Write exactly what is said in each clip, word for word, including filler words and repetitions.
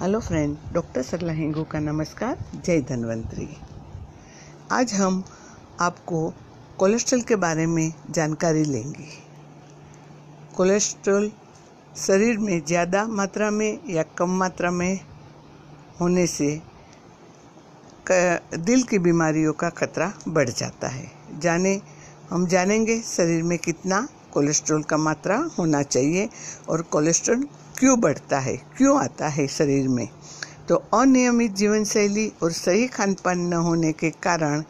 Hello friend, doctor Sarla Hengu का नमस्कार। जय धन्वंतरी। आज हम आपको कोलेस्ट्रॉल के बारे में जानकारी लेंगे। कोलेस्ट्रॉल शरीर में ज़्यादा मात्रा में या कम मात्रा में होने से दिल की बीमारियों का खतरा बढ़ जाता है। जाने हम जानेंगे शरीर में कितना कोलेस्ट्रॉल का मात्रा होना चाहिए और कोलेस्ट्रॉल क्यों बढ़ता है, क्यों आता है शरीर में। तो अनियमित जीवन शैली और सही खान पान न होने के कारण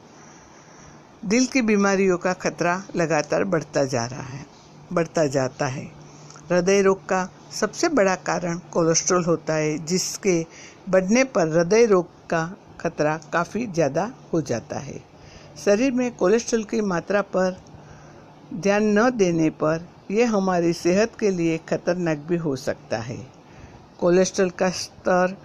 दिल की बीमारियों का खतरा लगातार बढ़ता जा रहा है बढ़ता जाता है। हृदय रोग का सबसे बड़ा कारण कोलेस्ट्रॉल होता है, जिसके बढ़ने पर हृदय रोग का खतरा काफ़ी ज़्यादा हो जाता है। शरीर में कोलेस्ट्रॉल की मात्रा पर ध्यान न देने पर यह हमारी सेहत के लिए खतरनाक भी हो सकता है। कोलेस्ट्रॉल का स्तर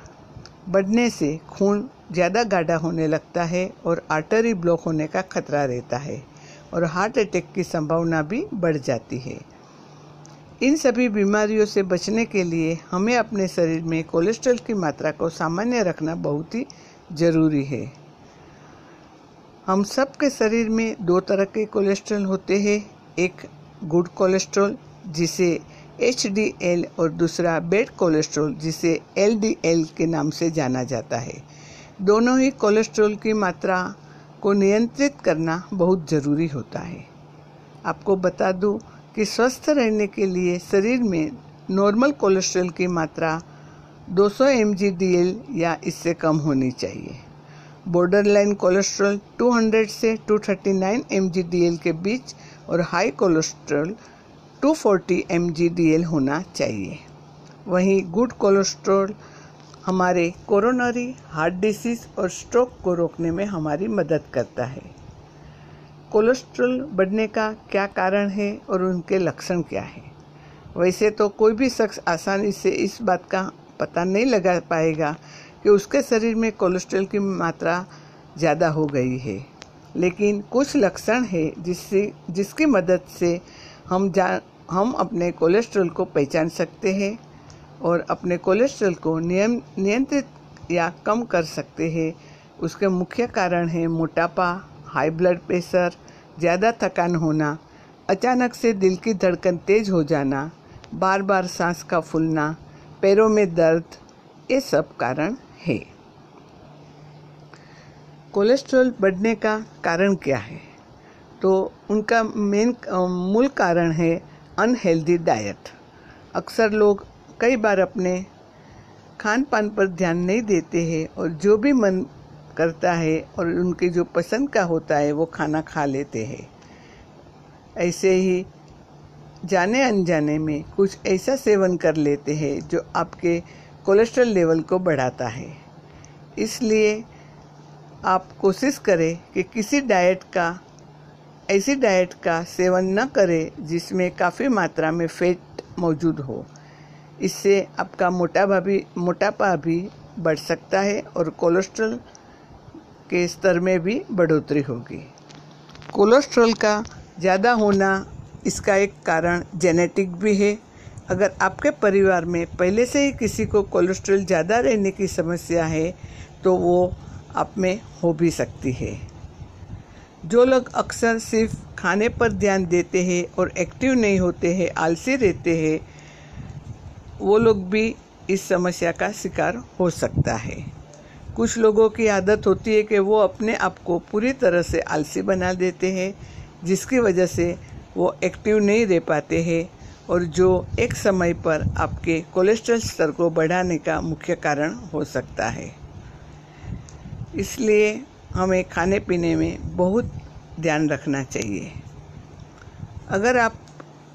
बढ़ने से खून ज़्यादा गाढ़ा होने लगता है और आर्टरी ब्लॉक होने का खतरा रहता है और हार्ट अटैक की संभावना भी बढ़ जाती है। इन सभी बीमारियों से बचने के लिए हमें अपने शरीर में कोलेस्ट्रॉल की मात्रा को सामान्य रखना बहुत ही ज़रूरी है। हम सब के शरीर में दो तरह के कोलेस्ट्रॉल होते हैं, एक गुड कोलेस्ट्रॉल जिसे एच डी एल और दूसरा बैड कोलेस्ट्रॉल जिसे एल डी एल के नाम से जाना जाता है। दोनों ही कोलेस्ट्रॉल की मात्रा को नियंत्रित करना बहुत ज़रूरी होता है। आपको बता दूं कि स्वस्थ रहने के लिए शरीर में नॉर्मल कोलेस्ट्रॉल की मात्रा दो सौ एम जी डी एल या इससे कम होनी चाहिए। बॉर्डरलाइन कोलेस्ट्रॉल दो सौ से दो सौ उनतालीस एम जी डी एल के बीच और हाई कोलेस्ट्रॉल दो सौ चालीस एम जी डी एल होना चाहिए। वहीं गुड कोलेस्ट्रॉल हमारे कोरोनरी हार्ट डिसीज़ और स्ट्रोक को रोकने में हमारी मदद करता है। कोलेस्ट्रॉल बढ़ने का क्या कारण है और उनके लक्षण क्या है? वैसे तो कोई भी शख्स आसानी से इस बात का पता नहीं लगा पाएगा कि उसके शरीर में कोलेस्ट्रॉल की मात्रा ज़्यादा हो गई है, लेकिन कुछ लक्षण है जिससे जिसकी मदद से हम जान हम अपने कोलेस्ट्रॉल को पहचान सकते हैं और अपने कोलेस्ट्रॉल को नियम नियंत्रित या कम कर सकते हैं। उसके मुख्य कारण हैं मोटापा, हाई ब्लड प्रेशर, ज़्यादा थकान होना, अचानक से दिल की धड़कन तेज़ हो जाना, बार बार सांस का फूलना, पैरों में दर्द, ये सब कारण है। कोलेस्ट्रॉल बढ़ने का कारण क्या है? तो उनका मेन मूल कारण है अनहेल्दी डाइट। अक्सर लोग कई बार अपने खान पान पर ध्यान नहीं देते हैं और जो भी मन करता है और उनके जो पसंद का होता है वो खाना खा लेते हैं। ऐसे ही जाने अनजाने में कुछ ऐसा सेवन कर लेते हैं जो आपके कोलेस्ट्रॉल लेवल को बढ़ाता है। इसलिए आप कोशिश करें कि किसी डाइट का ऐसी डाइट का सेवन न करें जिसमें काफ़ी मात्रा में फैट मौजूद हो। इससे आपका मोटापा भी मोटापा भी बढ़ सकता है और कोलेस्ट्रॉल के स्तर में भी बढ़ोतरी होगी। कोलेस्ट्रॉल का ज़्यादा होना, इसका एक कारण जेनेटिक भी है। अगर आपके परिवार में पहले से ही किसी को कोलेस्ट्रॉल ज़्यादा रहने की समस्या है तो वो आप में हो भी सकती है। जो लोग अक्सर सिर्फ खाने पर ध्यान देते हैं और एक्टिव नहीं होते हैं, आलसी रहते हैं, वो लोग भी इस समस्या का शिकार हो सकता है। कुछ लोगों की आदत होती है कि वो अपने आप को पूरी तरह से आलसी बना देते हैं, जिसकी वजह से वो एक्टिव नहीं रह पाते हैं और जो एक समय पर आपके कोलेस्ट्रॉल स्तर को बढ़ाने का मुख्य कारण हो सकता है। इसलिए हमें खाने पीने में बहुत ध्यान रखना चाहिए। अगर आप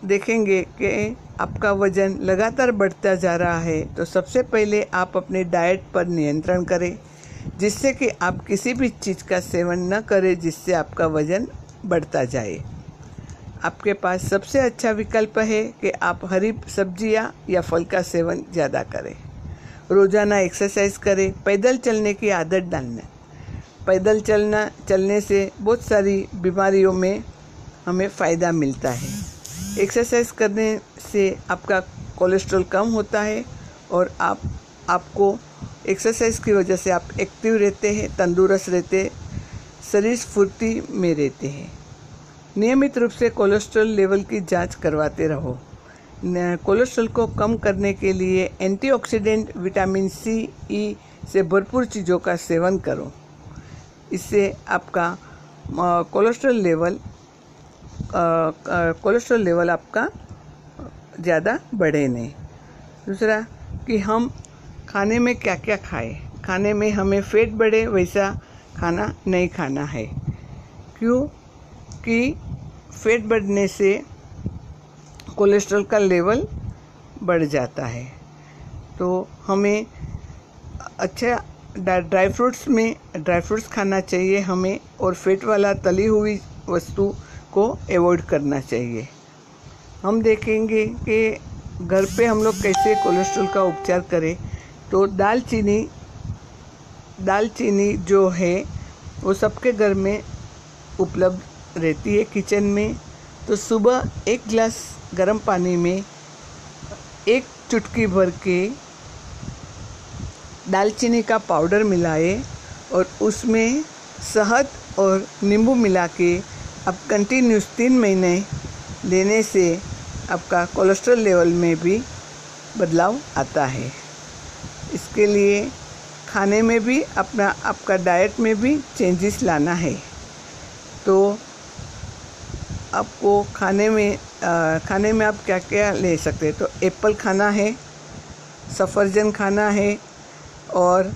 देखेंगे कि आपका वज़न लगातार बढ़ता जा रहा है तो सबसे पहले आप अपने डाइट पर नियंत्रण करें, जिससे कि आप किसी भी चीज़ का सेवन न करें जिससे आपका वज़न बढ़ता जाए। आपके पास सबसे अच्छा विकल्प है कि आप हरी सब्जियां या फल का सेवन ज़्यादा करें। रोज़ाना एक्सरसाइज करें। पैदल चलने की आदत डालना पैदल चलना चलने से बहुत सारी बीमारियों में हमें फ़ायदा मिलता है। एक्सरसाइज करने से आपका कोलेस्ट्रॉल कम होता है और आप आपको एक्सरसाइज की वजह से आप एक्टिव रहते हैं, तंदुरुस्त रहते हैं, शरीर स्फूर्ति में रहते हैं। नियमित रूप से कोलेस्ट्रॉल लेवल की जांच करवाते रहो। कोलेस्ट्रॉल को कम करने के लिए एंटीऑक्सीडेंट, विटामिन सी, ई से भरपूर चीज़ों का सेवन करो। इससे आपका कोलेस्ट्रॉल लेवल कोलेस्ट्रॉल लेवल आपका ज़्यादा बढ़े नहीं। दूसरा कि हम खाने में क्या क्या खाएं। खाने में हमें फैट बढ़े वैसा खाना नहीं खाना है, क्यों कि फैट बढ़ने से कोलेस्ट्रॉल का लेवल बढ़ जाता है। तो हमें अच्छा ड्राई फ्रूट्स में ड्राई फ्रूट्स खाना चाहिए हमें, और फैट वाला तली हुई वस्तु को अवॉइड करना चाहिए। हम देखेंगे कि घर पे हम लोग कैसे कोलेस्ट्रॉल का उपचार करें। तो दालचीनी दालचीनी जो है वो सबके घर में उपलब्ध रहती है किचन में। तो सुबह एक गिलास गर्म पानी में एक चुटकी भर के दालचीनी का पाउडर मिलाए और उसमें शहद और नींबू मिला के आप कंटिन्यूस तीन महीने लेने से आपका कोलेस्ट्रॉल लेवल में भी बदलाव आता है। इसके लिए खाने में भी अपना आपका डाइट में भी चेंजेस लाना है। तो आपको खाने में आ, खाने में आप क्या क्या ले सकते हैं, तो एप्पल खाना है, सफ़रजन खाना है, और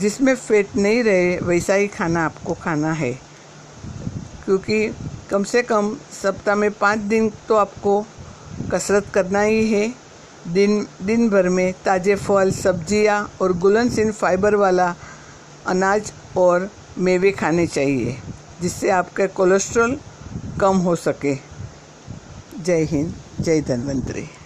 जिसमें फैट नहीं रहे वैसा ही खाना आपको खाना है। क्योंकि कम से कम सप्ताह में पाँच दिन तो आपको कसरत करना ही है। दिन दिन भर में ताज़े फल, सब्जियां और गुलनशील फाइबर वाला अनाज और मेवे खाने चाहिए, जिससे आपका कोलेस्ट्रॉल कम हो सके। जय हिंद, जय धन्वंतरी।